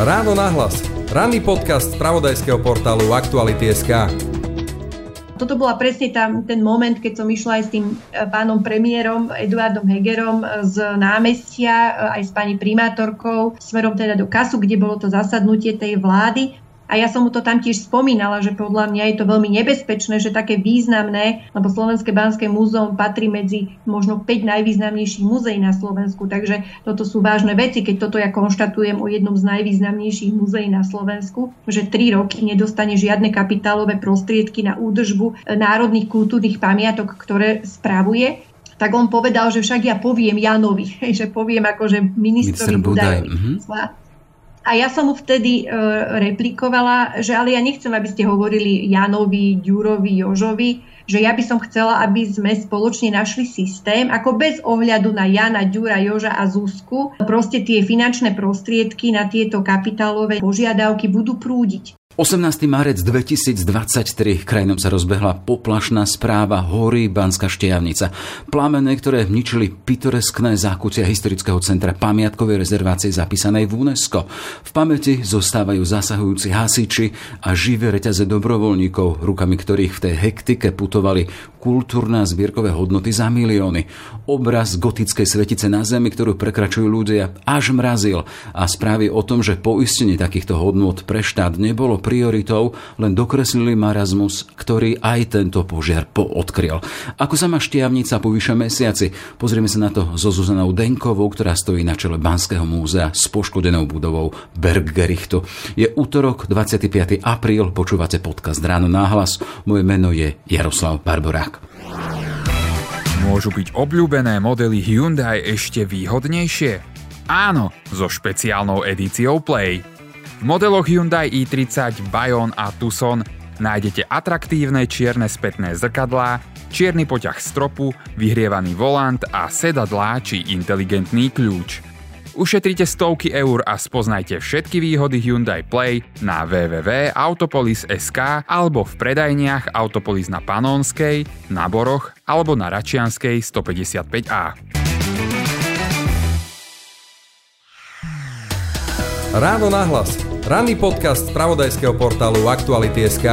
Ráno nahlas. Ranný podcast z spravodajského portálu Aktuality.sk. Toto bola presne ten moment, keď som išla aj s tým pánom premiérom Eduardom Hegerom z námestia, aj s pani primátorkou, smerom teda do Kasu, kde bolo to zasadnutie tej vlády. A ja som mu to tam tiež spomínala, že podľa mňa je to veľmi nebezpečné, že také významné, lebo Slovenské banské múzeum patrí medzi možno 5 najvýznamnejších múzeí na Slovensku. Takže toto sú vážne veci, keď toto ja konštatujem o jednom z najvýznamnejších múzeí na Slovensku, že 3 roky nedostane žiadne kapitálové prostriedky na údržbu národných kultúrnych pamiatok, ktoré spravuje. Tak on povedal, že však ja poviem Janovi, že poviem akože ministrovi Budajovi. A ja som mu vtedy replikovala, že ale ja nechcem, aby ste hovorili Janovi, Ďurovi, Jožovi, že ja by som chcela, aby sme spoločne našli systém, ako bez ohľadu na Jana, Ďura, Joža a Zuzku, proste tie finančné prostriedky na tieto kapitálové požiadavky budú prúdiť. 18. marec 2023, krajinom sa rozbehla poplašná správa hory Banská Štiavnica. Plamene, ktoré ničili pitoreskné zákutia historického centra pamiatkovej rezervácie zapísanej v UNESCO. V pamäti zostávajú zasahujúci hasiči a živé reťaze dobrovoľníkov, rukami ktorých v tej hektike putovali kultúrne a zbierkové hodnoty za milióny. Obraz gotickej svetice na zemi, ktorú prekračujú ľudia, až mrazil. A správy o tom, že poistenie takýchto hodnôt pre štát nebolo prioritou, len dokreslili marazmus, ktorý aj tento požiar poodkryl. Ako sa má Štiavnica po vyše mesiaci? Pozrieme sa na to so Zuzanou Denkovou, ktorá stojí na čele Banského múzea s poškodenou budovou Bergerichtu. Je útorok, 25. apríl, počúvate podcast Ráno nahlas. Moje meno je Jaroslav Barborák. Môžu byť obľúbené modely Hyundai ešte výhodnejšie? Áno, so špeciálnou edíciou Play. V modeloch Hyundai i30, Bayon a Tucson nájdete atraktívne čierne spätné zrkadlá, čierny poťah stropu, vyhrievaný volant a sedadlá či inteligentný kľúč. Ušetrite stovky eur a spoznajte všetky výhody Hyundai Play na www.autopolis.sk alebo v predajniach Autopolis na Panonskej, na Boroch alebo na Račianskej 155A. Ráno nahlas. Ranný podcast z spravodajského portálu Aktuality.sk.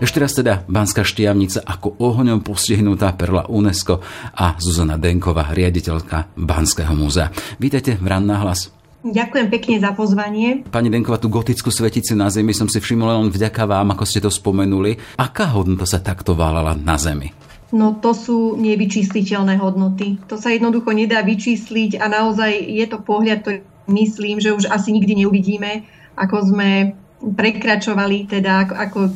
Ešte raz teda Banská Štiavnica ako ohňom postihnutá perla UNESCO a Zuzana Denková, riaditeľka Banského múzea. Vítajte v Ráno nahlas. Ďakujem pekne za pozvanie. Pani Denková, tú gotickú sveticu na zemi som si všimol len vďaka vám, ako ste to spomenuli. Aká hodnota sa takto váľala na zemi? No to sú nevyčísliteľné hodnoty. To sa jednoducho nedá vyčísliť a naozaj je to pohľad, ktorý myslím, že už asi nikdy neuvidíme, ako sme prekračovali, teda ako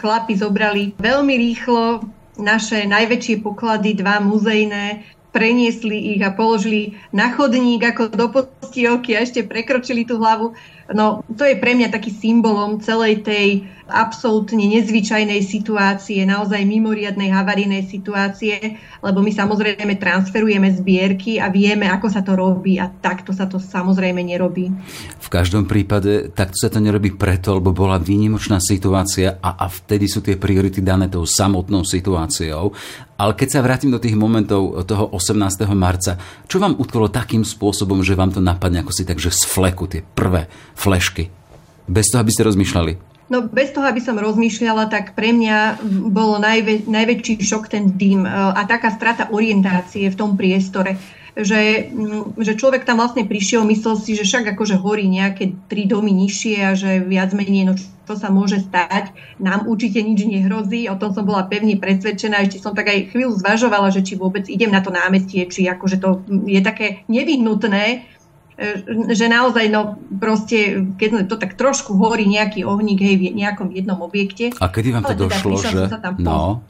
chlapi zobrali veľmi rýchlo naše najväčšie poklady, 2 muzejné, preniesli ich a položili na chodník ako do postielky a ešte prekročili tú hlavu. No to je pre mňa taký symbolom celej tej absolútne nezvyčajnej situácie, naozaj mimoriadnej havarijnej situácie, lebo my samozrejme transferujeme zbierky a vieme, ako sa to robí a takto sa to samozrejme nerobí. V každom prípade takto sa to nerobí preto, lebo bola výnimočná situácia a vtedy sú tie priority dané tou samotnou situáciou. Ale keď sa vrátim do tých momentov toho 18. marca, čo vám utkolo takým spôsobom, že vám to napadne ako si takže z fleku, tie prvé flešky? Bez toho, aby ste rozmýšľali. No bez toho, aby som rozmýšľala, tak pre mňa bolo najväčší šok ten dym a taká strata orientácie v tom priestore. Že človek tam vlastne prišiel, myslel si, že však akože horí nejaké 3 domy nižšie a že viac menej, no čo sa môže stať, nám určite nič nehrozí, o tom som bola pevne presvedčená, ešte som tak aj chvíľu zvažovala, že či vôbec idem na to námestie, či akože to je také nevyhnutné, že naozaj, no proste, keď to tak trošku horí nejaký ohník, hej, v nejakom jednom objekte. A kedy vám to došlo, teda že... No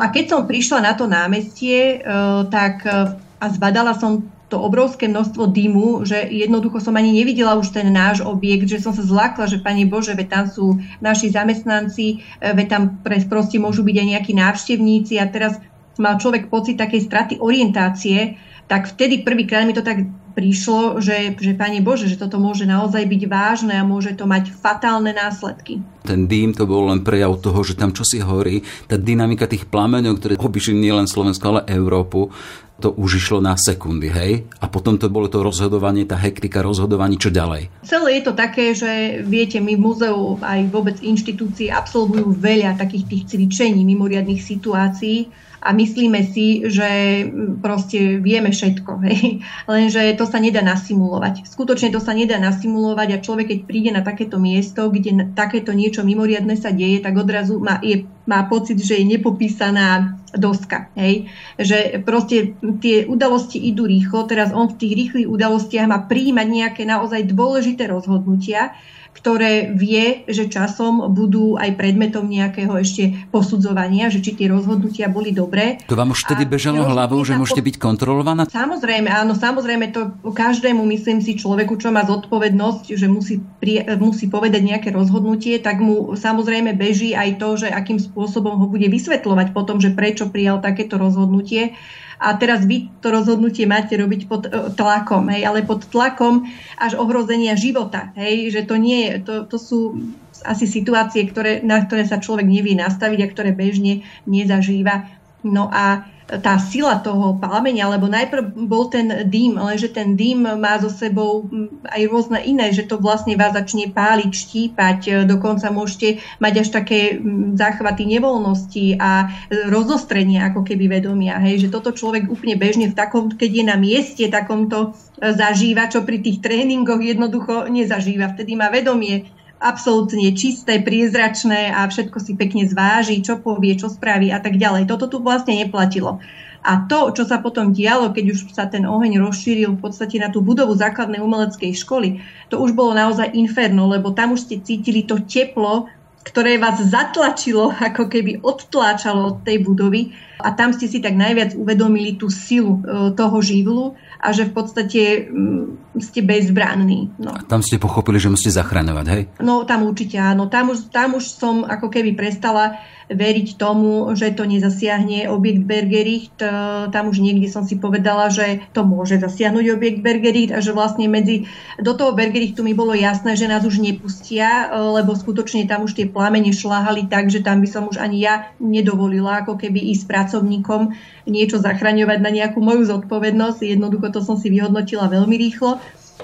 a keď som prišla na to námestie, tak... A zbadala som to obrovské množstvo dymu, že jednoducho som ani nevidela už ten náš objekt, že som sa zlákla, že Pane Bože, veď tam sú naši zamestnanci, veď tam proste môžu byť aj nejakí návštevníci a teraz mal človek pocit takej straty orientácie, tak vtedy prvýkrát mi to tak prišlo, že Pane Bože, že toto môže naozaj byť vážne a môže to mať fatálne následky. Ten dým to bol len prejav toho, že tam čosi horí. Tá dynamika tých plameňov, ktoré obišli nielen Slovensko, ale Európu, to už išlo na sekundy, hej? A potom to bolo to rozhodovanie, tá hektika rozhodovanie, čo ďalej? Celé je to také, že viete, my v múzeu aj vôbec inštitúcie absolvujú veľa takých tých cvičení, mimoriadnych situácií a myslíme si, že proste vieme všetko, hej? Lenže to sa nedá nasimulovať. Skutočne to sa nedá nasimulovať a človek, keď príde na takéto miesto, kde takéto niečo mimoriadne sa deje, tak odrazu má pocit, že je nepopísaná doska, hej? Že proste tie udalosti idú rýchlo, teraz on v tých rýchlych udalostiach má prijímať nejaké naozaj dôležité rozhodnutia, ktoré vie, že časom budú aj predmetom nejakého ešte posudzovania, že či tie rozhodnutia boli dobré. To vám už vtedy bežalo hlavou, že môžete byť kontrolovaná? Samozrejme, áno, samozrejme to každému, myslím si, človeku, čo má zodpovednosť, že musí povedať nejaké rozhodnutie, tak mu samozrejme beží aj to, že akým spôsobom ho bude vysvetľovať potom, že prečo prijal takéto rozhodnutie. A teraz vy to rozhodnutie máte robiť pod tlakom, hej, ale pod tlakom až ohrozenia života, hej, že to nie je, to sú asi situácie, na ktoré sa človek nevie nastaviť a ktoré bežne nezažíva. No a tá sila toho plamenia, lebo najprv bol ten dým, lenže ten dým má so sebou aj rôzne iné, že to vlastne vás začne páliť, štípať, dokonca môžete mať až také záchvaty nevoľnosti a rozostrenie ako keby vedomia, hej, že toto človek úplne bežne v takom, keď je na mieste takomto zažíva, čo pri tých tréningoch jednoducho nezažíva, vtedy má vedomie absolútne čisté, priezračné a všetko si pekne zváži, čo povie, čo spraví a tak ďalej. Toto tu vlastne neplatilo. A to, čo sa potom dialo, keď už sa ten oheň rozšíril v podstate na tú budovu základnej umeleckej školy, to už bolo naozaj inferno, lebo tam už ste cítili to teplo, ktoré vás zatlačilo, ako keby odtláčalo od tej budovy a tam ste si tak najviac uvedomili tú silu toho živlu a že v podstate ste bezbranní. No. A tam ste pochopili, že musíte zachraňovať, hej? No tam určite áno. Tam už som ako keby prestala veriť tomu, že to nezasiahne objekt Bergericht. Tam už niekde som si povedala, že to môže zasiahnuť objekt Bergericht a že vlastne do toho Bergerichtu mi bolo jasné, že nás už nepustia, lebo skutočne tam už tie plamene šláhali tak, že tam by som už ani ja nedovolila ako keby ísť pracovníkom niečo zachraňovať na nejakú moju zodpovednosť. Jednoducho to som si vyhodnotila veľmi rýchlo.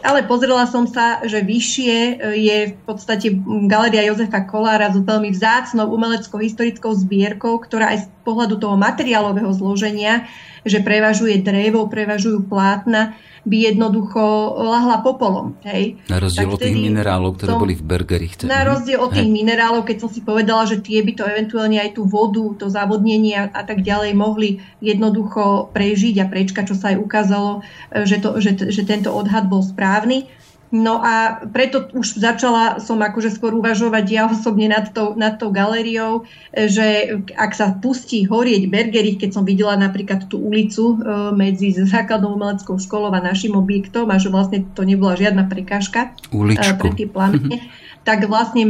Ale pozrela som sa, že vyššie je v podstate galéria Jozefa Kolára s veľmi vzácnou umelecko-historickou zbierkou, ktorá aj z pohľadu toho materiálového zloženia, že prevažuje drevo, prevažujú plátna, by jednoducho lahla popolom. Hej. Na rozdiel od tých minerálov, ktoré boli v Bergerichte. Na rozdiel od tých minerálov, keď som si povedala, že tie by to eventuálne aj tú vodu, to zavodnenie a tak ďalej mohli jednoducho prežiť a prečkať, čo sa aj ukázalo, že tento odhad bol správny. No a preto už začala som akože skôr uvažovať ja osobne nad tou galériou, že ak sa pustí horieť Bergerich, keď som videla napríklad tú ulicu medzi základnou umeleckou školou a našim objektom a že vlastne to nebola žiadna prekážka pre tie plamene, tak vlastne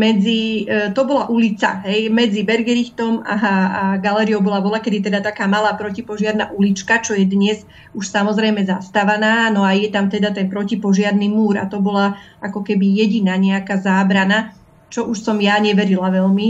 to bola ulica, hej, medzi Bergerichtom a galériou bola kedy teda taká malá protipožiarna ulička, čo je dnes už samozrejme zastavaná, no a je tam teda ten protipožiarny múr a to bola ako keby jediná nejaká zábrana, čo už som ja neverila veľmi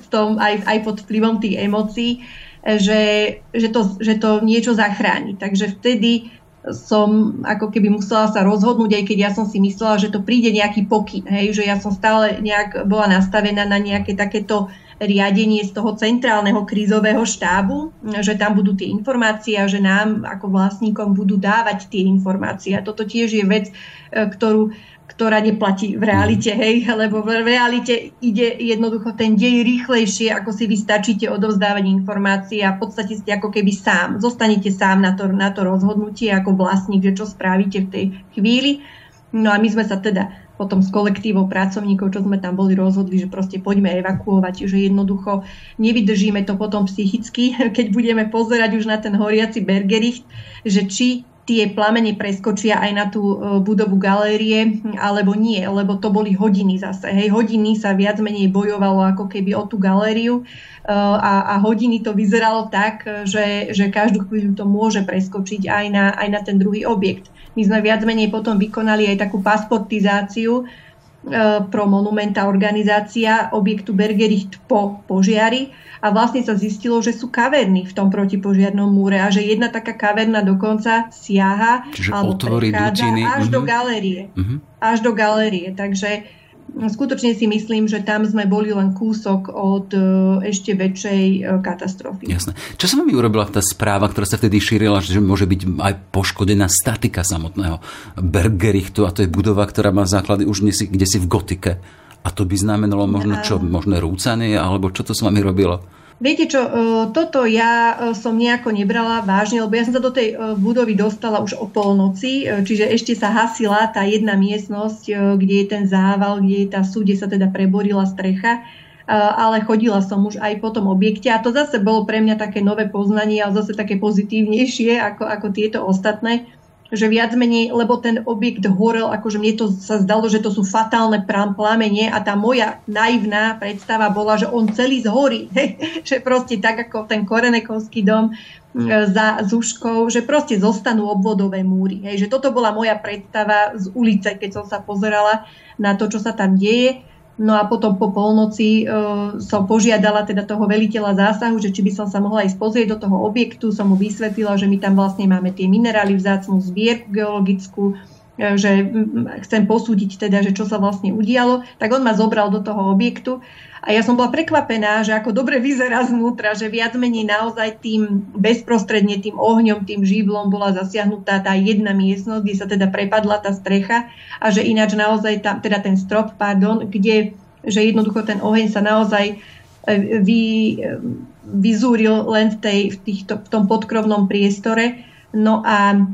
v tom, aj pod vplyvom tých emócií, že to niečo zachráni. Takže vtedy som ako keby musela sa rozhodnúť, aj keď ja som si myslela, že to príde nejaký pokyn, hej, že ja som stále nejak bola nastavená na nejaké takéto riadenie z toho centrálneho krízového štábu, že tam budú tie informácie a že nám ako vlastníkom budú dávať tie informácie. A toto tiež je vec, ktorá neplatí v realite, hej, lebo v realite ide jednoducho ten dej rýchlejšie, ako si vy stačíte odovzdávať informácie a v podstate ste ako keby sám, zostanete sám na to rozhodnutie ako vlastník, že čo spravíte v tej chvíli. No a my sme sa teda potom s kolektívou pracovníkov, čo sme tam boli, rozhodli, že proste poďme evakuovať, že jednoducho nevydržíme to potom psychicky, keď budeme pozerať už na ten horiaci Bergericht, že či tie plamene preskočia aj na tú budovu galérie, alebo nie, lebo to boli hodiny zase. Hej, hodiny sa viac menej bojovalo ako keby o tú galériu a hodiny to vyzeralo tak, že každú chvíľu to môže preskočiť aj na ten druhý objekt. My sme viac menej potom vykonali aj takú pasportizáciu pro monumenta organizácia objektu Bergericht po požiari a vlastne sa zistilo, že sú kaverny v tom protipožiarnom múre a že jedna taká kaverna dokonca siaha alebo prechádza až do galérie. Až do galérie. Takže skutočne si myslím, že tam sme boli len kúsok od ešte väčšej katastrofy. Jasné. Čo sa vám urobila tá správa, ktorá sa vtedy šírila, že môže byť aj poškodená statika samotného Bergerichtu, a to je budova, ktorá má základy už kdesi v gotike. A to by znamenalo možno čo? Možno rúcanie? Alebo čo to s vami robilo? Viete čo, toto ja som nejako nebrala vážne, lebo ja som sa do tej budovy dostala už o polnoci, čiže ešte sa hasila tá jedna miestnosť, kde je ten zával, kde je tá súde sa teda preborila strecha, ale chodila som už aj po tom objekte a to zase bolo pre mňa také nové poznanie, ale zase také pozitívnejšie ako tieto ostatné, že viac menej, lebo ten objekt horel, akože mne to sa zdalo, že to sú fatálne plamene a tá moja naivná predstava bola, že on celý zhorí, že proste tak ako ten korenekovský dom za Zúškou, že proste zostanú obvodové múry. Hej, že toto bola moja predstava z ulice, keď som sa pozerala na to, čo sa tam deje. No a potom po polnoci som požiadala teda toho veliteľa zásahu, že či by som sa mohla ísť pozrieť do toho objektu. Som mu vysvetlila, že my tam vlastne máme tie minerály, vzácnu zbierku geologickú, že chcem posúdiť teda, že čo sa vlastne udialo. Tak on ma zobral do toho objektu a ja som bola prekvapená, že ako dobre vyzerá znútra, že viac menej naozaj tým bezprostredne tým ohňom, tým živlom bola zasiahnutá tá jedna miestnosť, kde sa teda prepadla tá strecha a že ináč naozaj tam, teda ten strop, kde že jednoducho ten oheň sa naozaj vyzúril len v tom podkrovnom priestore. No a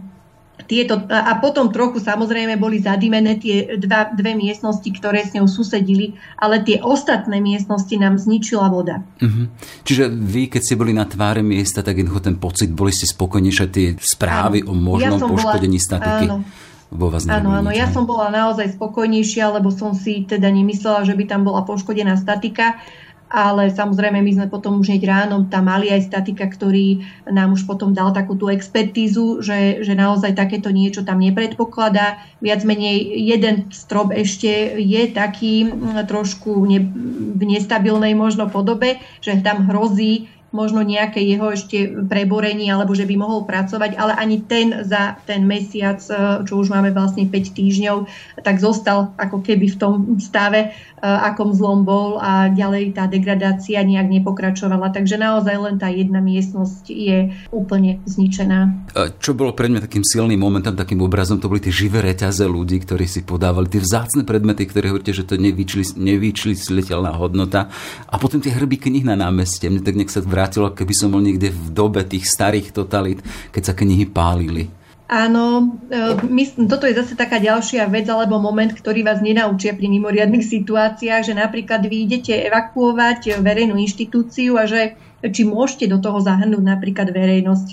potom trochu samozrejme boli zadimené tie dve miestnosti, ktoré s ňou susedili, ale tie ostatné miestnosti nám zničila voda. Uh-huh. Čiže vy, keď ste boli na tváre miesta, tak jednoducho ten pocit, boli ste spokojnejšie tie správy o možnom poškodení statiky. Áno, ja som bola naozaj spokojnejšia, lebo som si teda nemyslela, že by tam bola poškodená statika. Ale samozrejme my sme potom už hneď ráno tam mali aj statika, ktorý nám už potom dal takú tú expertízu, že naozaj takéto niečo tam nepredpokladá. Viac menej jeden strop ešte je taký trošku v nestabilnej možno podobe, že tam hrozí možno nejaké jeho ešte preborenie alebo že by mohol pracovať, ale ani ten za ten mesiac, čo už máme vlastne 5 týždňov, tak zostal ako keby v tom stave, akom zlom bol a ďalej tá degradácia nejak nepokračovala. Takže naozaj len tá jedna miestnosť je úplne zničená. Čo bolo pre mňa takým silným momentom, takým obrazom, to boli tie živé reťaze ľudí, ktorí si podávali tie vzácne predmety, ktoré hovoríte, že to je nevyčísliteľná hodnota. A potom tie hrby kníh na námestie. Mne tak nech sa vrátilo, keby som bol niekde v dobe tých starých totalít, keď sa knihy pálili. Áno, toto je zase taká ďalšia vec alebo moment, ktorý vás nenaučia pri mimoriadnych situáciách, že napríklad vy idete evakuovať verejnú inštitúciu a že či môžete do toho zahrnúť napríklad verejnosť,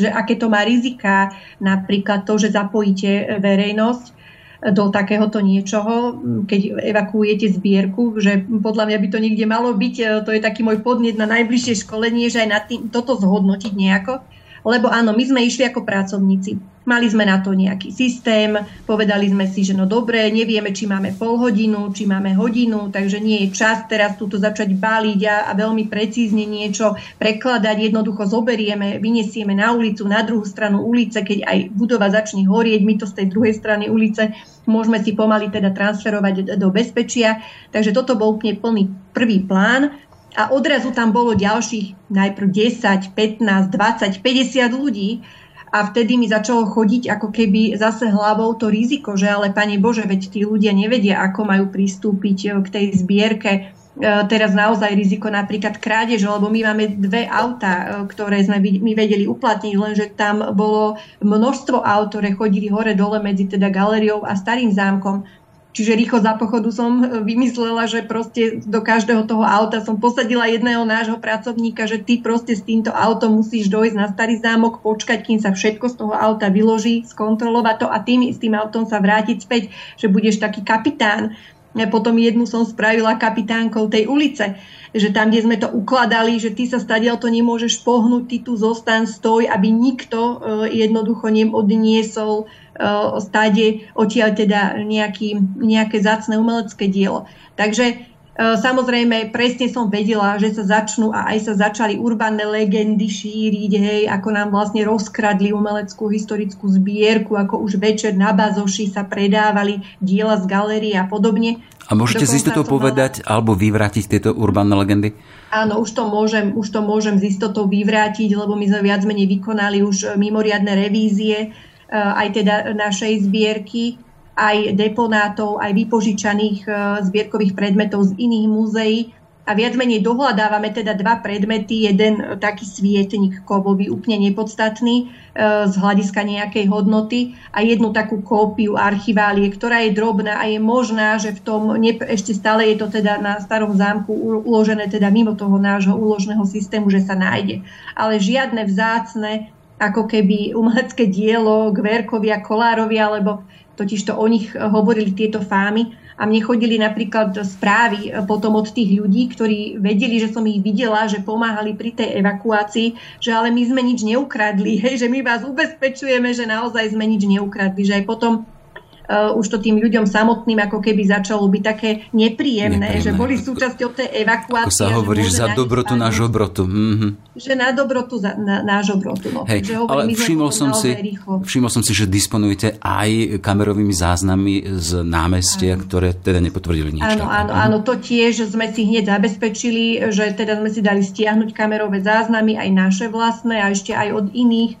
že aké to má rizika, napríklad to, že zapojíte verejnosť do takéhoto niečoho, keď evakuujete zbierku, že podľa mňa by to niekde malo byť, to je taký môj podnet na najbližšie školenie, že aj nad tým toto zhodnotiť nejako, lebo áno, my sme išli ako pracovníci, mali sme na to nejaký systém, povedali sme si, že no dobre, nevieme, či máme pol hodinu, či máme hodinu, takže nie je čas teraz túto začať báliť a veľmi precízne niečo prekladať, jednoducho zoberieme, vyniesieme na ulicu, na druhú stranu ulice, keď aj budova začne horieť, my to z tej druhej strany ulice môžeme si pomaly teda transferovať do bezpečia. Takže toto bol úplne plný prvý plán a odrazu tam bolo ďalších najprv 10, 15, 20, 50 ľudí a vtedy mi začalo chodiť ako keby zase hlavou to riziko, že ale Pane Bože, veď tí ľudia nevedia, ako majú pristúpiť k tej zbierke. Teraz naozaj riziko napríklad krádež, lebo my máme dve autá, ktoré sme my vedeli uplatniť, lenže tam bolo množstvo aut, ktoré chodili hore-dole medzi teda galériou a Starým zámkom. Čiže rýchlo za pochodu som vymyslela, že proste do každého toho auta som posadila jedného nášho pracovníka, že ty proste s týmto autom musíš dojsť na Starý zámok, počkať, kým sa všetko z toho auta vyloží, skontrolovať to a tým s tým autom sa vrátiť späť, že budeš taký kapitán. Potom jednu som spravila kapitánkou tej ulice, že tam, kde sme to ukladali, že ty sa stadiaľ to nemôžeš pohnúť, ty tu zostaň, stoj, aby nikto jednoducho odniesol stáde odtiaľ teda nejaké zácne umelecké dielo. Takže samozrejme, presne som vedela, že sa začnú a aj sa začali urbánne legendy šíriť, hej, ako nám vlastne rozkradli umeleckú historickú zbierku, ako už večer na Bazoši sa predávali diela z galérie a podobne. A môžete z istotou povedať alebo vyvrátiť tieto urbánne legendy? Áno, už to môžem z istotou vyvrátiť, lebo my sme viac menej vykonali už mimoriadne revízie, aj teda našej zbierky, aj deponátov, aj vypožičaných zbierkových predmetov z iných múzeí. A viac menej dohľadávame teda dva predmety, jeden taký svietnik kovový, úplne nepodstatný z hľadiska nejakej hodnoty a jednu takú kópiu archiválie, ktorá je drobná a je možná, že v tom, ešte stále je to teda na starom zámku uložené teda mimo toho nášho úložného systému, že sa nájde. Ale žiadne vzácne, ako keby umelecké dielo Gverkovia, Kolárovia, lebo totižto o nich hovorili tieto fámy a mne chodili napríklad správy potom od tých ľudí, ktorí vedeli, že som ich videla, že pomáhali pri tej evakuácii, že ale my sme nič neukradli, hej, že my vás ubezpečujeme, že naozaj sme nič neukradli, že aj potom už to tým ľuďom samotným ako keby začalo byť také nepríjemné. Že boli súčasťou tej evakuácie. Ako sa hovoríš, za dobrotu nášho obrotu. Mm-hmm. Že na dobrotu nášho obrotu. No. Hej, ale všimol som si, že disponujete aj kamerovými záznamy z námestia, áno, ktoré teda nepotvrdili nič. Áno, to tiež sme si hneď zabezpečili, že teda sme si dali stiahnuť kamerové záznamy, aj naše vlastné a ešte aj od iných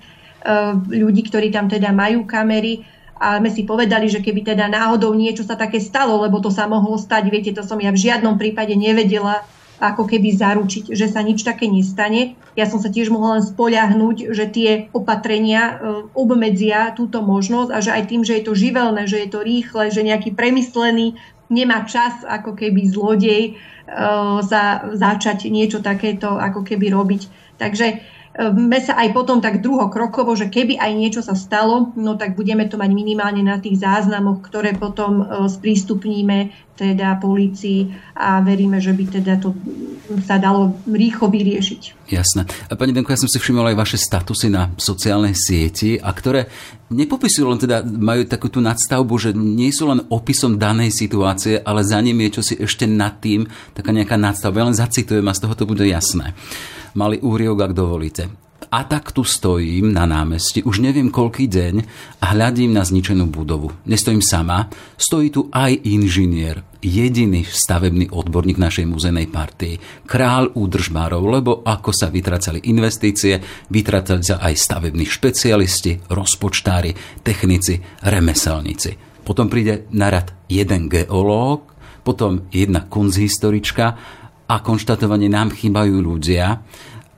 ľudí, ktorí tam teda majú kamery. A sme si povedali, že keby teda náhodou niečo sa také stalo, lebo to sa mohlo stať, viete, to som ja v žiadnom prípade nevedela ako keby zaručiť, že sa nič také nestane. Ja som sa tiež mohla len spoľahnúť, že tie opatrenia obmedzia túto možnosť a že aj tým, že je to živelné, že je to rýchle, že nejaký premyslený nemá čas ako keby zlodej sa začať niečo takéto ako keby robiť. Takže sme sa aj potom tak druhokrokovo, že keby aj niečo sa stalo, no tak budeme to mať minimálne na tých záznamoch, ktoré potom sprístupníme teda polícii a veríme, že by teda to sa dalo rýchlo vyriešiť. Jasné. A pani Denko, ja som si všimol aj vaše statusy na sociálnej sieti, a ktoré nepopisujú len teda, majú takú tú nadstavbu, že nie sú len opisom danej situácie, ale za ním je čosi ešte nad tým, taká nejaká nadstavba. Ja len zacitujem a z toho to bude jasné. Malý úryvok, ak dovolíte. A tak tu stojím na námestí, už neviem koľký deň a hľadím na zničenú budovu. Nestojím sama, stojí tu aj inžinier, jediný stavebný odborník našej múzejnej partii, kráľ údržbárov, lebo ako sa vytracali investície, vytracali sa aj stavební špecialisti, rozpočtári, technici, remeselníci. Potom príde na rad jeden geológ, potom jedna kunsthistorička a konštatovanie nám chýbajú ľudia.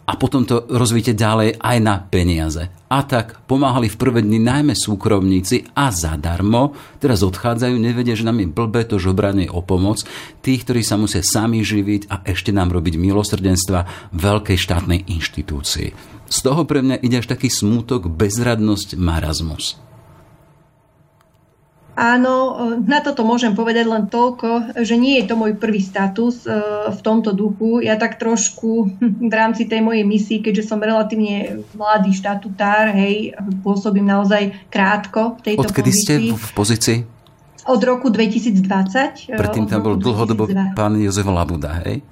A potom to rozvíjte ďalej aj na peniaze. A tak pomáhali v prvé dni najmä súkromníci a zadarmo. Teraz odchádzajú, nevedia, že nám je blbé to žobranie o pomoc. Tí, ktorí sa musia sami živiť a ešte nám robiť milosrdenstva veľkej štátnej inštitúcii. Z toho pre mňa ide až taký smútok, bezradnosť, marazmus. Áno, na toto môžem povedať len toľko, že nie je to môj prvý status v tomto duchu. Ja tak trošku v rámci tej mojej misie, keďže som relatívne mladý štatutár, hej, pôsobím naozaj krátko v tejto pozícii. Odkedy ste v pozícii? Od roku 2020. Predtým tam bol dlhodobo pán Jozef Labuda, hej?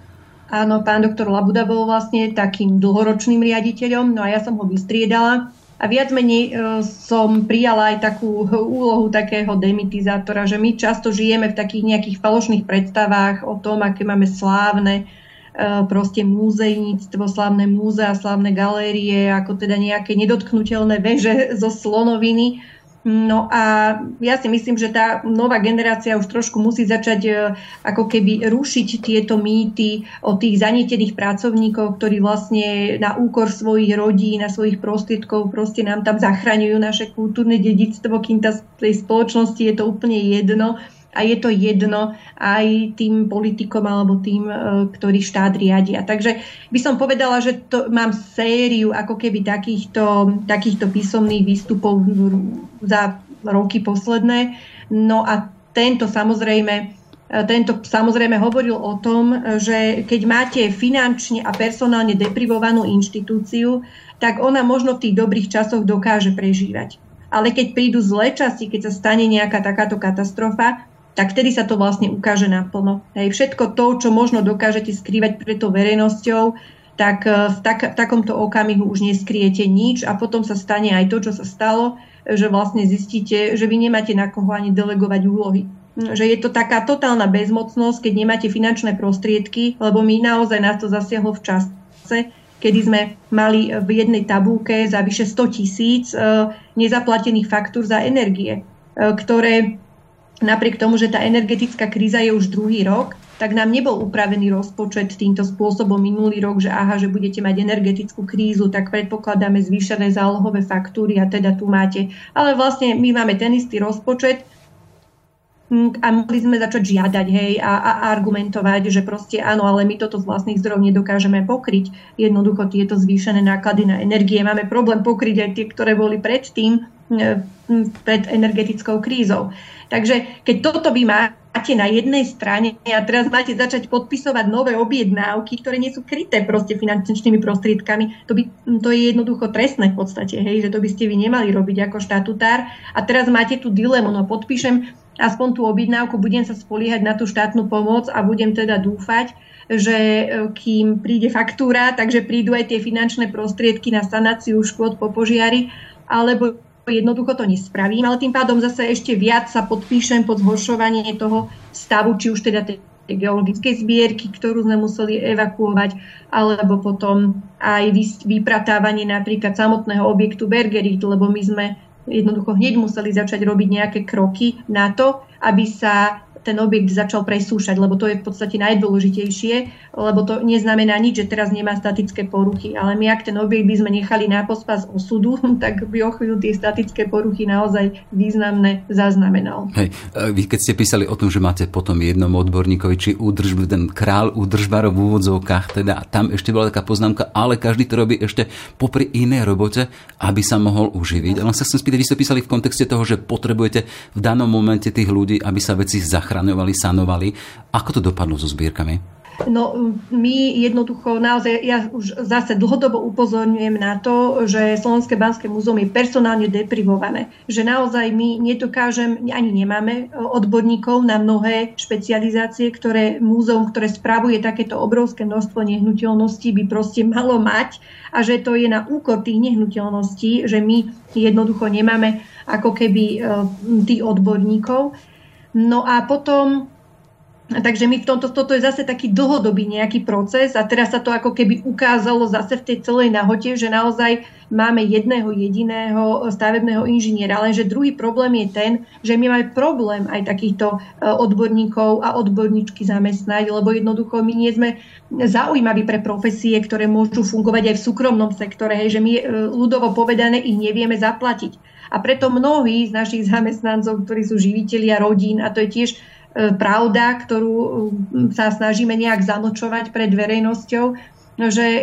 Áno, pán doktor Labuda bol vlastne takým dlhoročným riaditeľom, no a ja som ho vystriedala. A viac menej som prijala aj takú úlohu takého demitizátora, že my často žijeme v takých nejakých falošných predstavách o tom, aké máme slávne proste múzejníctvo, slávne múzea, slávne galérie, ako teda nejaké nedotknuteľné veže zo slonoviny. No a ja si myslím, že tá nová generácia už trošku musí začať ako keby rušiť tieto mýty o tých zanietených pracovníkov, ktorí vlastne na úkor svojich rodín a svojich prostriedkov proste nám tam zachraňujú naše kultúrne dedičstvo, kým tej spoločnosti je to úplne jedno. A je to jedno aj tým politikom alebo tým, ktorý štát riadia. Takže by som povedala, že to, mám sériu ako keby takýchto písomných výstupov za roky posledné. No a tento samozrejme hovoril o tom, že keď máte finančne a personálne deprivovanú inštitúciu, tak ona možno v tých dobrých časoch dokáže prežívať. ale keď prídu zlé časy, keď sa stane nejaká takáto katastrofa, tak vtedy sa to vlastne ukáže naplno. Hej, všetko to, čo možno dokážete skrývať pred tou verejnosťou, tak v takomto okamihu už neskriete nič a potom sa stane aj to, čo sa stalo, že vlastne zistíte, že vy nemáte na koho ani delegovať úlohy. Že je to taká totálna bezmocnosť, keď nemáte finančné prostriedky, lebo my naozaj nás to zasiahlo v čase, kedy sme mali v jednej tabulke za vyše 100 000 nezaplatených faktúr za energie, ktoré napriek tomu, že tá energetická kríza je už druhý rok, tak nám nebol upravený rozpočet týmto spôsobom minulý rok, že aha, že budete mať energetickú krízu, tak predpokladáme zvýšené zálohové faktúry a teda tu máte. Ale vlastne my máme ten istý rozpočet a mohli sme začať žiadať, hej, a argumentovať, že proste áno, ale my toto z vlastných zdrojov nedokážeme pokryť. Jednoducho tieto zvýšené náklady na energie. Máme problém pokryť aj tie, ktoré boli predtým, pred energetickou krízou. Takže keď toto by máte na jednej strane a teraz máte začať podpisovať nové objednávky, ktoré nie sú kryté proste finančnými prostriedkami. To je jednoducho trestné v podstate, hej, že to by ste vy nemali robiť ako štatutár. A teraz máte tú dilemu, no podpíšem aspoň tú objednávku, budem sa spoliehať na tú štátnu pomoc a budem teda dúfať, že kým príde faktúra, takže prídu aj tie finančné prostriedky na sanáciu škôd po požiari, alebo jednoducho to nespravím, ale tým pádom zase ešte viac sa podpíšem pod zhoršovanie toho stavu, či už teda tej geologickej zbierky, ktorú sme museli evakuovať, alebo potom aj vypratávanie napríklad samotného objektu Bergerichtu, lebo my sme jednoducho hneď museli začať robiť nejaké kroky na to, aby sa ten objekt začal presúšať, lebo to je v podstate najdôležitejšie, lebo to neznamená nič, že teraz nemá statické poruchy. Ale my, ak ten objekt by sme nechali na pospas osudu, tak by o chvíľu tie statické poruchy naozaj významné zaznamenal. Hej, vy keď ste písali o tom, že máte potom jednom odborníkovi, či údržbu, ten král údržbárov v úvodzovkách, teda tam ešte bola taká poznámka, ale každý to robí ešte popri inej robote, aby sa mohol uživiť. Ale sa chcem spýtať, vy ste písali v kontexte toho, že potrebujete v danom momente tých ľudí, aby sa veci zachraňovali, sanovali. Ako to dopadlo so zbierkami? No my jednoducho naozaj, ja už zase dlhodobo upozorňujem na to, že Slovenské banské múzeum je personálne deprivované. Že naozaj my nedokážem, ani nemáme odborníkov na mnohé špecializácie, ktoré múzeum, ktoré spravuje takéto obrovské množstvo nehnuteľností, by proste malo mať a že to je na úkor tých nehnuteľností, že my jednoducho nemáme ako keby tých odborníkov. No a potom, takže my v tomto, toto je zase taký dlhodobý nejaký proces a teraz sa to ako keby ukázalo zase v tej celej nahote, že naozaj máme jedného jediného stavebného inžiniera, lenže druhý problém je ten, že my máme problém aj takýchto odborníkov a odborníčky zamestnať, lebo jednoducho my nie sme zaujímaví pre profesie, ktoré môžu fungovať aj v súkromnom sektore, hej, že my ľudovo povedané ich nevieme zaplatiť. A preto mnohí z našich zamestnancov, ktorí sú živitelia rodín, a to je tiež pravda, ktorú sa snažíme nejak zamlčovať pred verejnosťou,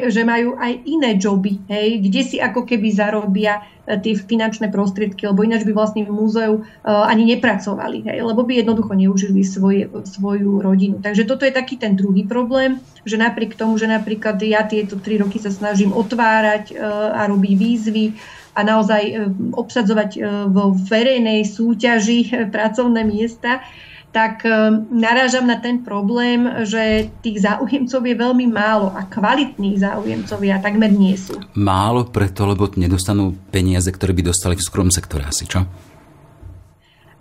že majú aj iné joby, hej, kde si ako keby zarobia tie finančné prostriedky, lebo ináč by vlastne v múzeu ani nepracovali, hej, lebo by jednoducho neužili svoju rodinu. Takže toto je taký ten druhý problém, že napriek tomu, že napríklad ja tieto 3 roky sa snažím otvárať a robiť výzvy, a naozaj obsadzovať vo verejnej súťaži pracovné miesta, tak narážam na ten problém, že tých záujemcov je veľmi málo a kvalitných záujemcovia takmer nie sú. Málo preto, lebo nedostanú peniaze, ktoré by dostali v súkromnom sektore asi, čo?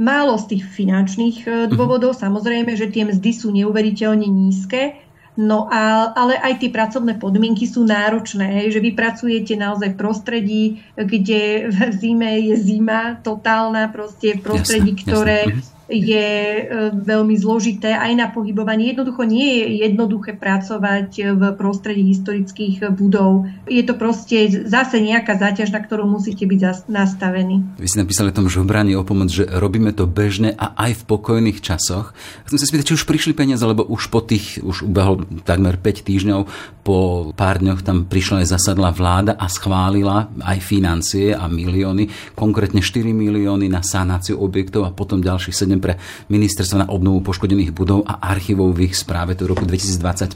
Málo z tých finančných dôvodov, samozrejme, že tie mzdy sú neuveriteľne nízke. No ale aj tie pracovné podmienky sú náročné, hej, že vy pracujete naozaj v prostredí, kde v zime je zima totálna, proste v prostredí, ktoré je veľmi zložité aj na pohybovanie. Jednoducho nie je jednoduché pracovať v prostredí historických budov. Je to proste zase nejaká záťaž, na ktorú musíte byť nastavení. Vy ste napísali o tom žobrani o pomoc, že robíme to bežne a aj v pokojných časoch. Chcem sa spýtať, či už prišli peniaze, alebo už po tých, už ubehol takmer 5 týždňov, po pár dňoch tam prišla aj zasadla vláda a schválila aj financie a milióny, konkrétne 4 milióny na sanáciu objektov a potom ďalších 7 pre ministerstvo na obnovu poškodených budov a archívov v ich správe do roku 2025.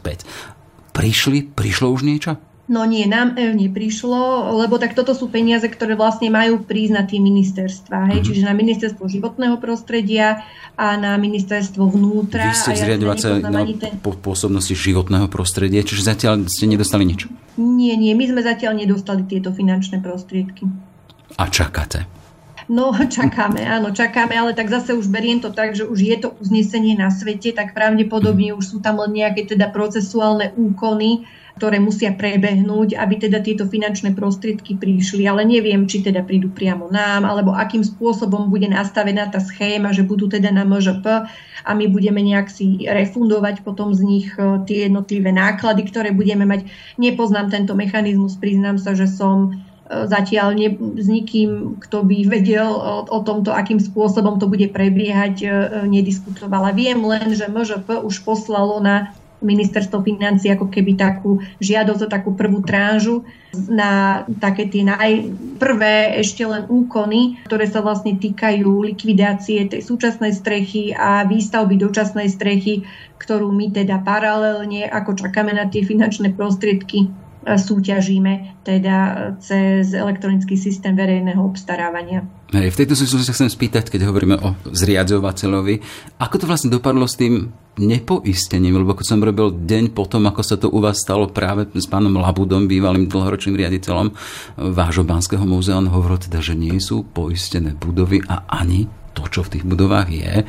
Prišlo už niečo? No nie, nám neprišlo, lebo tak toto sú peniaze, ktoré vlastne majú prísť na tie ministerstva. Hej? Mm-hmm. Čiže na ministerstvo životného prostredia a na ministerstvo vnútra. Vy ste vzriadovateľ na pôsobnosti životného prostredia, čiže zatiaľ ste nedostali nič? Nie, my sme zatiaľ nedostali tieto finančné prostriedky. A čakáte? No, čakáme, ale tak zase už beriem to tak, že už je to uznesenie na svete, tak pravdepodobne už sú tam len nejaké teda procesuálne úkony, ktoré musia prebehnúť, aby teda tieto finančné prostriedky prišli. Ale neviem, či teda prídu priamo nám, alebo akým spôsobom bude nastavená tá schéma, že budú teda na MŽP a my budeme nejak si refundovať potom z nich tie jednotlivé náklady, ktoré budeme mať. Nepoznám tento mechanizmus, priznám sa, že som zatiaľ s nikým, kto by vedel o tomto, akým spôsobom to bude prebiehať, nediskutovala. Viem len, že MŽP už poslalo na ministerstvo financií ako keby takú žiadosť, takú prvú tranžu na také tie najprvé ešte len úkony, ktoré sa vlastne týkajú likvidácie tej súčasnej strechy a výstavby dočasnej strechy, ktorú my teda paralelne, ako čakáme na tie finančné prostriedky, súťažíme teda cez elektronický systém verejného obstarávania. V tejto súvislosti sa chcem spýtať, keď hovoríme o zriadzovateľovi, ako to vlastne dopadlo s tým nepoistením, lebo keď som robil deň potom, ako sa to u vás stalo práve s pánom Labudom, bývalým dlhoročným riaditeľom vášho Banského múzea, on hovoril teda, že nie sú poistené budovy a ani to, čo v tých budovách je.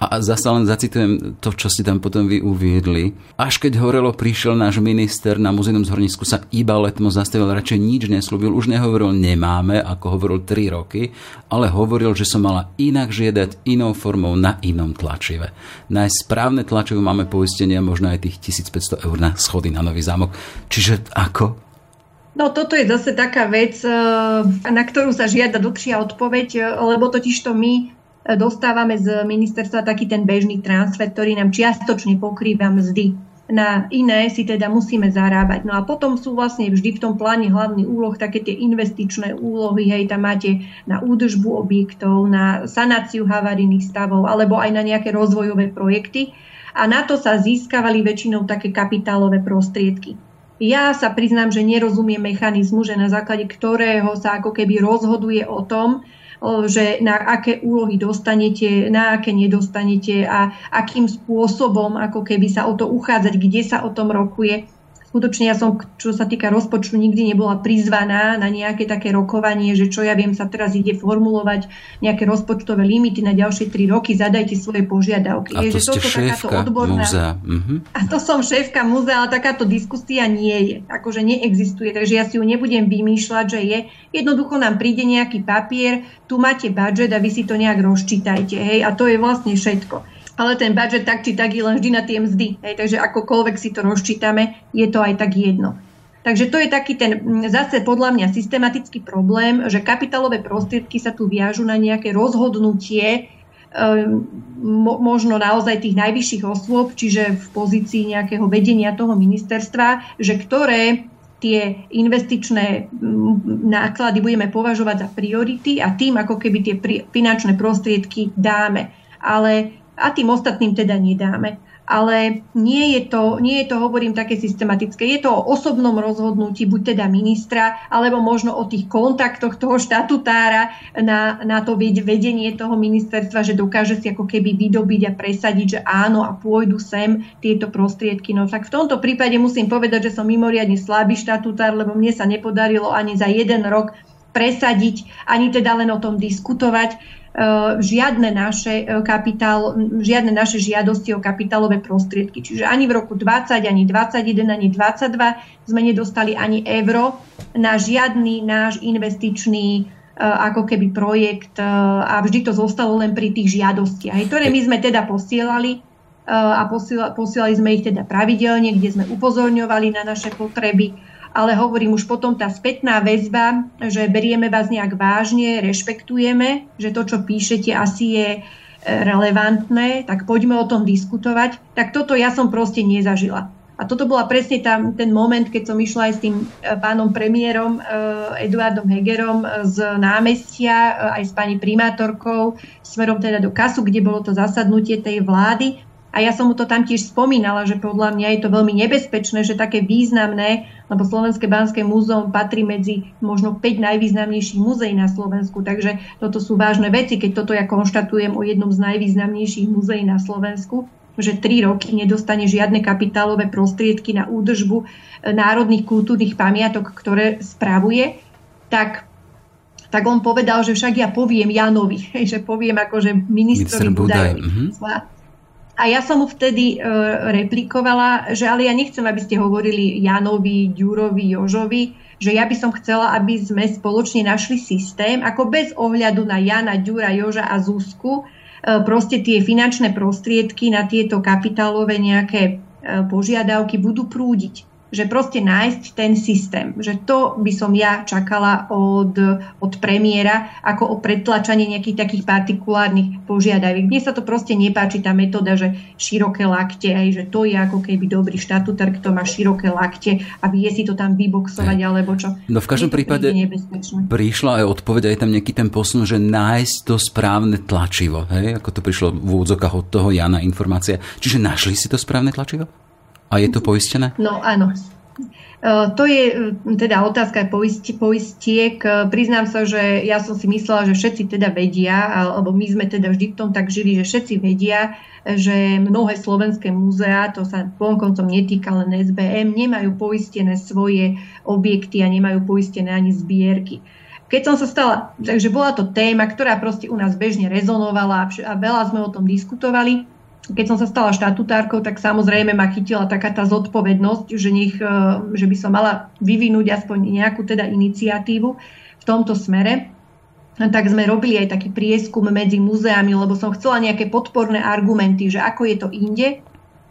A zasa len zacitujem to, čo ste tam potom vy uviedli. Až keď horelo, prišiel náš minister na muzeum z Hornisku, sa iba letmo zastavil, radšej nič nesľúbil, už nehovoril nemáme, ako hovoril 3 roky, ale hovoril, že som mala inak žiadať inou formou na inom tlačive. Najsprávne tlačivo máme poistenie možno aj tých 1500 eur na schody na Nový Zámok. Čiže ako? No toto je zase taká vec, na ktorú sa žiada dlhšia odpoveď, lebo totižto my dostávame z ministerstva taký ten bežný transfer, ktorý nám čiastočne pokrýva mzdy. Na iné si teda musíme zarábať. No a potom sú vlastne vždy v tom pláne hlavných úloh také tie investičné úlohy, hej, tam máte na údržbu objektov, na sanáciu havarijných stavov alebo aj na nejaké rozvojové projekty. A na to sa získavali väčšinou také kapitálové prostriedky. Ja sa priznám, že nerozumiem mechanizmu, že na základe ktorého sa ako keby rozhoduje o tom, že na aké úlohy dostanete, na aké nedostanete a akým spôsobom ako keby sa o to uchádzať, kde sa o tom rokuje. Skutočne ja som, čo sa týka rozpočtu, nikdy nebola prizvaná na nejaké také rokovanie, že čo ja viem, sa teraz ide formulovať nejaké rozpočtové limity na ďalšie 3 roky, zadajte svoje požiadavky. A to ste šéfka múzea. Mhm. A to som šéfka múzea, ale takáto diskusia nie je, akože neexistuje, takže ja si ju nebudem vymýšľať, že je. Jednoducho nám príde nejaký papier, tu máte budžet a vy si to nejak rozčítajte, hej, a to je vlastne všetko. Ale ten budžet tak či tak je len vždy na tie mzdy. Hej, takže akokoľvek si to rozčítame, je to aj tak jedno. Takže to je taký ten zase podľa mňa systematický problém, že kapitálové prostriedky sa tu viažu na nejaké rozhodnutie možno naozaj tých najvyšších osôb, čiže v pozícii nejakého vedenia toho ministerstva, že ktoré tie investičné náklady budeme považovať za priority a tým ako keby tie finančné prostriedky dáme. Ale a tým ostatným teda nedáme. Ale nie je to, hovorím, také systematické. Je to o osobnom rozhodnutí, buď teda ministra, alebo možno o tých kontaktoch toho štatutára na to vedenie toho ministerstva, že dokáže si ako keby vydobiť a presadiť, že áno a pôjdu sem tieto prostriedky. No tak v tomto prípade musím povedať, že som mimoriadne slabý štatutár, lebo mne sa nepodarilo ani za 1 rok presadiť, ani teda len o tom diskutovať žiadne naše žiadosti o kapitálové prostriedky. Čiže ani v roku 2020, ani 2021, ani 2022 sme nedostali ani euro na žiadny náš investičný ako keby projekt a vždy to zostalo len pri tých žiadostiach, ktoré my sme teda posielali a posielali sme ich teda pravidelne, kde sme upozorňovali na naše potreby. Ale hovorím už potom tá spätná väzba, že berieme vás nejak vážne, rešpektujeme, že to, čo píšete, asi je relevantné, tak poďme o tom diskutovať. Tak toto ja som proste nezažila. A toto bola presne ten moment, keď som išla aj s tým pánom premiérom Eduardom Hegerom z námestia, aj s pani primátorkou, smerom teda do KASu, kde bolo to zasadnutie tej vlády. A A ja som mu to tam tiež spomínala, že podľa mňa je to veľmi nebezpečné, že také významné, lebo Slovenské banské múzeum patrí medzi možno 5 najvýznamnejších múzeí na Slovensku. Takže toto sú vážne veci, keď toto ja konštatujem o jednom z najvýznamnejších múzeí na Slovensku, že 3 roky nedostane žiadne kapitálové prostriedky na údržbu národných kultúrnych pamiatok, ktoré spravuje, tak on povedal, že však ja poviem Janovi, že poviem akože ministrovi Budajovi. A ja som mu vtedy replikovala, že ale ja nechcem, aby ste hovorili Janovi, Ďurovi, Jožovi, že ja by som chcela, aby sme spoločne našli systém, ako bez ohľadu na Jana, Ďura, Joža a Zuzku, proste tie finančné prostriedky na tieto kapitálové nejaké požiadavky budú prúdiť. Že proste nájsť ten systém. Že to by som ja čakala od premiéra ako o pretlačanie nejakých takých partikulárnych požiadaviek. Mne sa to proste nepáči, tá metóda, že široké lakte, aj že to je ako keby dobrý štatutár, kto má široké lakte a vie si to tam vyboxovať alebo čo. No v každom prípade prišla aj odpoveď, aj tam nejaký ten posun, že nájsť to správne tlačivo. Hej? Ako to prišlo v úvodzokách od toho Jana informácia. Čiže našli si to správne tlačivo? A je to poistené? No áno. To je teda otázka poistiek. Priznám sa, že ja som si myslela, že všetci teda vedia, alebo my sme teda vždy v tom tak žili, že všetci vedia, že mnohé slovenské múzeá, to sa vonkoncom netýka len SBM, nemajú poistené svoje objekty a nemajú poistené ani zbierky. Keď som sa stala, takže bola to téma, ktorá proste u nás bežne rezonovala a veľa sme o tom diskutovali. Keď som sa stala štatutárkou, tak samozrejme ma chytila taká tá zodpovednosť, že by som mala vyvinúť aspoň nejakú teda iniciatívu v tomto smere. Tak sme robili aj taký prieskum medzi múzeami, lebo som chcela nejaké podporné argumenty, že ako je to inde.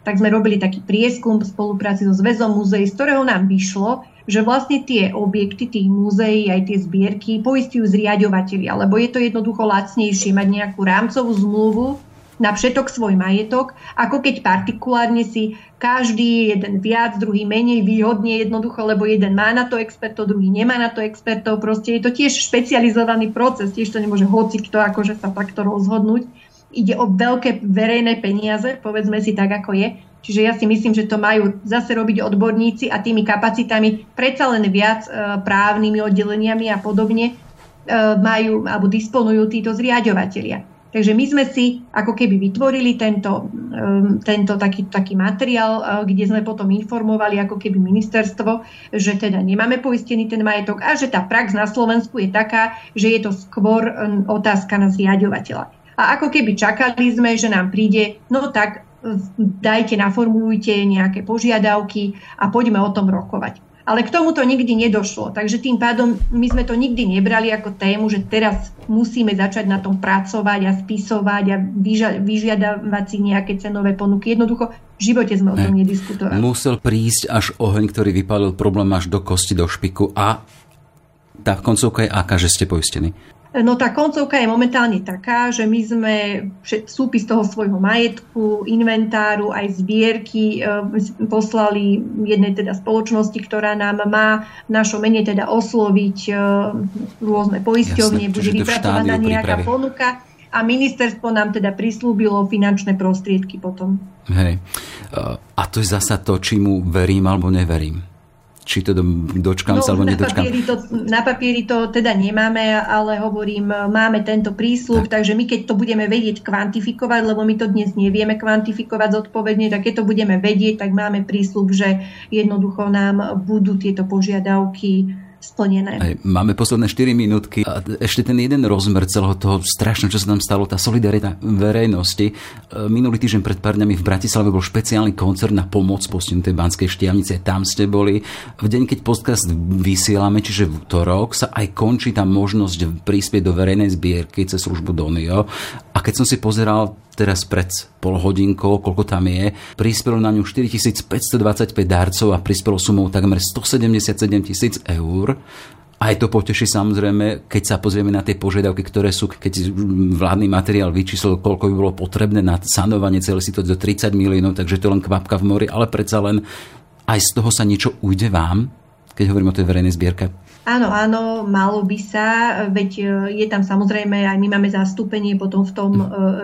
Tak sme robili taký prieskum v spolupráci so Zväzom múzeí, z ktorého nám vyšlo, že vlastne tie objekty tých múzeí, aj tie zbierky poistujú zriaďovatelia, lebo je to jednoducho lacnejšie mať nejakú rámcovú zmluvu na všetok svoj majetok, ako keď partikulárne si každý jeden viac, druhý menej výhodne jednoducho, lebo jeden má na to expertov, druhý nemá na to expertov, proste je to tiež špecializovaný proces, tiež to nemôže hocikto akože sa takto rozhodnúť. Ide o veľké verejné peniaze, povedzme si tak, ako je. Čiže ja si myslím, že to majú zase robiť odborníci a tými kapacitami predsa len viac právnymi oddeleniami a podobne majú alebo disponujú títo zriaďovatelia. Takže my sme si ako keby vytvorili tento taký materiál, kde sme potom informovali ako keby ministerstvo, že teda nemáme poistený ten majetok a že tá prax na Slovensku je taká, že je to skôr otázka na zriaďovateľa. A ako keby čakali sme, že nám príde, no tak dajte, naformulujte nejaké požiadavky a poďme o tom rokovať. Ale k tomu to nikdy nedošlo. Takže tým pádom my sme to nikdy nebrali ako tému, že teraz musíme začať na tom pracovať a spisovať a vyžiadavať si nejaké cenové ponuky. Jednoducho v živote sme o tom nediskutovali. Musel prísť až oheň, ktorý vypálil problém až do kosti, do špiku a tá koncovka je aká, že ste poistení? No tá koncovka je momentálne taká, že my sme súpis toho svojho majetku, inventáru, aj zbierky poslali jednej teda spoločnosti, ktorá nám má v našom mene teda osloviť rôzne poisťovne, bude vypracovaná nejaká ponuka a ministerstvo nám teda prislúbilo finančné prostriedky potom. Hej. A to je zasa to, či mu verím alebo neverím. Či to dočkám sa, alebo nedočkám. Na papieri to teda nemáme, ale hovorím, máme tento prísľub, takže my keď to budeme vedieť kvantifikovať, lebo my to dnes nevieme kvantifikovať zodpovedne, tak keď to budeme vedieť, tak máme prísľub, že jednoducho nám budú tieto požiadavky splnené. Aj, máme posledné 4 minútky a ešte ten jeden rozmer celého toho strašného, čo sa nám stalo, tá solidarita verejnosti. Minulý týždeň pred pár dňami v Bratislave bol špeciálny koncert na pomoc postihnutej Banskej Štiavnice. Tam ste boli. V deň, keď podcast vysielame, čiže v utorok, sa aj končí tá možnosť prispieť do verejnej zbierky cez službu Donio. A keď som si pozeral teraz pred polhodinkou, koľko tam je, prispelo na ňu 4525 darcov a prispelo sumou takmer 177 000 eur. Aj to poteší samozrejme, keď sa pozrieme na tie požiadavky, ktoré sú, keď vládny materiál vyčíslil, koľko by bolo potrebné na sanovanie celé situácie do 30 miliónov, takže to len kvapka v mori, ale predsa len aj z toho sa niečo ujde vám, keď hovorím o tej verejnej zbierke. Áno, áno, malo by sa, veď je tam samozrejme, aj my máme zastúpenie potom v tom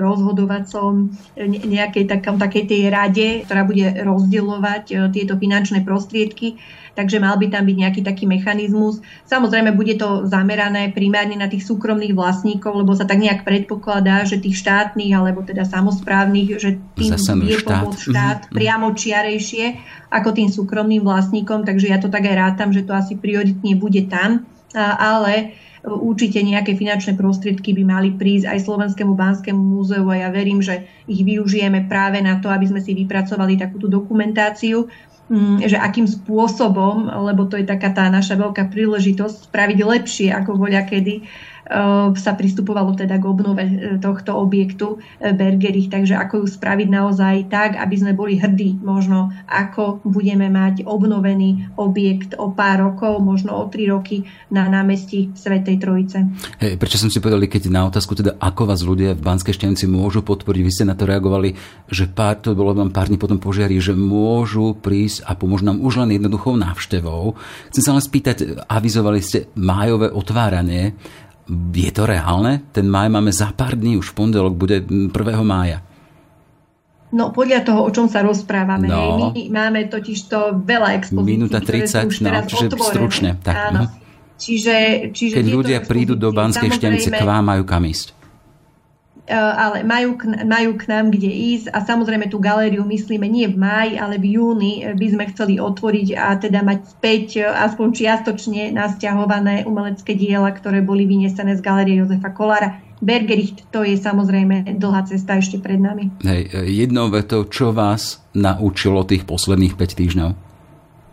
rozhodovacom nejakej takej tej rade, ktorá bude rozdielovať tieto finančné prostriedky, takže mal by tam byť nejaký taký mechanizmus. Samozrejme, bude to zamerané primárne na tých súkromných vlastníkov, lebo sa tak nejak predpokladá, že tých štátnych, alebo teda samosprávnych, že tým je pomoc štát priamo čiarejšie ako tým súkromným vlastníkom, takže ja to tak aj rátam, že to asi prioritne bude tam, ale určite nejaké finančné prostriedky by mali prísť aj Slovenskému banskému múzeu a ja verím, že ich využijeme práve na to, aby sme si vypracovali takúto dokumentáciu, že akým spôsobom, lebo to je taká tá naša veľká príležitosť spraviť lepšie ako voľakedy, sa pristupovalo teda k obnove tohto objektu Bergerich, takže ako ju spraviť naozaj tak, aby sme boli hrdí možno, ako budeme mať obnovený objekt o pár rokov, možno o 3 roky na námestí Svätej Trojice. Hej, prečo som si povedal, keď na otázku teda ako vás ľudia v Banskej Štiavnici môžu podporiť, vy ste na to reagovali, že to bolo vám pár dní potom požiari, že môžu prísť a pomôžu nám už len jednoduchou návštevou. Chcem sa len spýtať, avizovali ste májové otváranie. Je to reálne? Ten máj máme za pár dní, už v pondelok bude 1. mája. No podľa toho, o čom sa rozprávame. No. My máme totiž to veľa expozícií. Minúta 30, čiže stručne. Tak, áno. No. Čiže keď ľudia prídu do Banskej Štiavnice, k vám majú kam ísť. Ale majú k nám kde ísť a samozrejme tú galériu myslíme nie v máji, ale v júni by sme chceli otvoriť a teda mať späť aspoň čiastočne nasťahované umelecké diela, ktoré boli vyniesené z galérie Jozefa Kolára. Bergericht, to je samozrejme dlhá cesta ešte pred nami. Hej, jednou vetou, čo vás naučilo tých posledných 5 týždňov?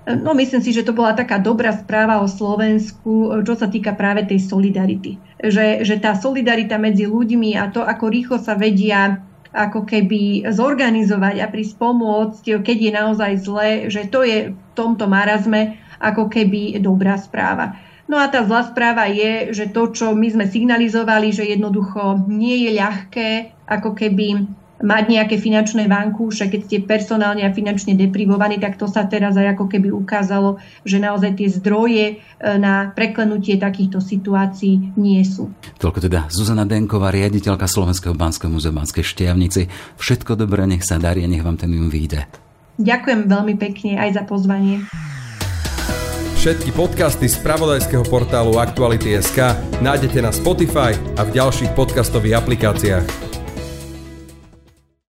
No myslím si, že to bola taká dobrá správa o Slovensku, čo sa týka práve tej solidarity. Že tá solidarita medzi ľuďmi a to, ako rýchlo sa vedia ako keby zorganizovať a prísť pomôcť, keď je naozaj zle, že to je v tomto marazme ako keby dobrá správa. No a tá zlá správa je, že to, čo my sme signalizovali, že jednoducho nie je ľahké ako keby mať nejaké finančné vankúše, keď ste personálne a finančne deprivovaní, tak to sa teraz aj ako keby ukázalo, že naozaj tie zdroje na preklenutie takýchto situácií nie sú. Toľko teda Zuzana Denková, riaditeľka Slovenského banského múzea v Banskej Štiavnici. Všetko dobré, nech sa darí a nech vám ten jún vyjde. Ďakujem veľmi pekne aj za pozvanie. Všetky podcasty z spravodajského portálu Aktuality.sk nájdete na Spotify a v ďalších podcastových aplikáciách.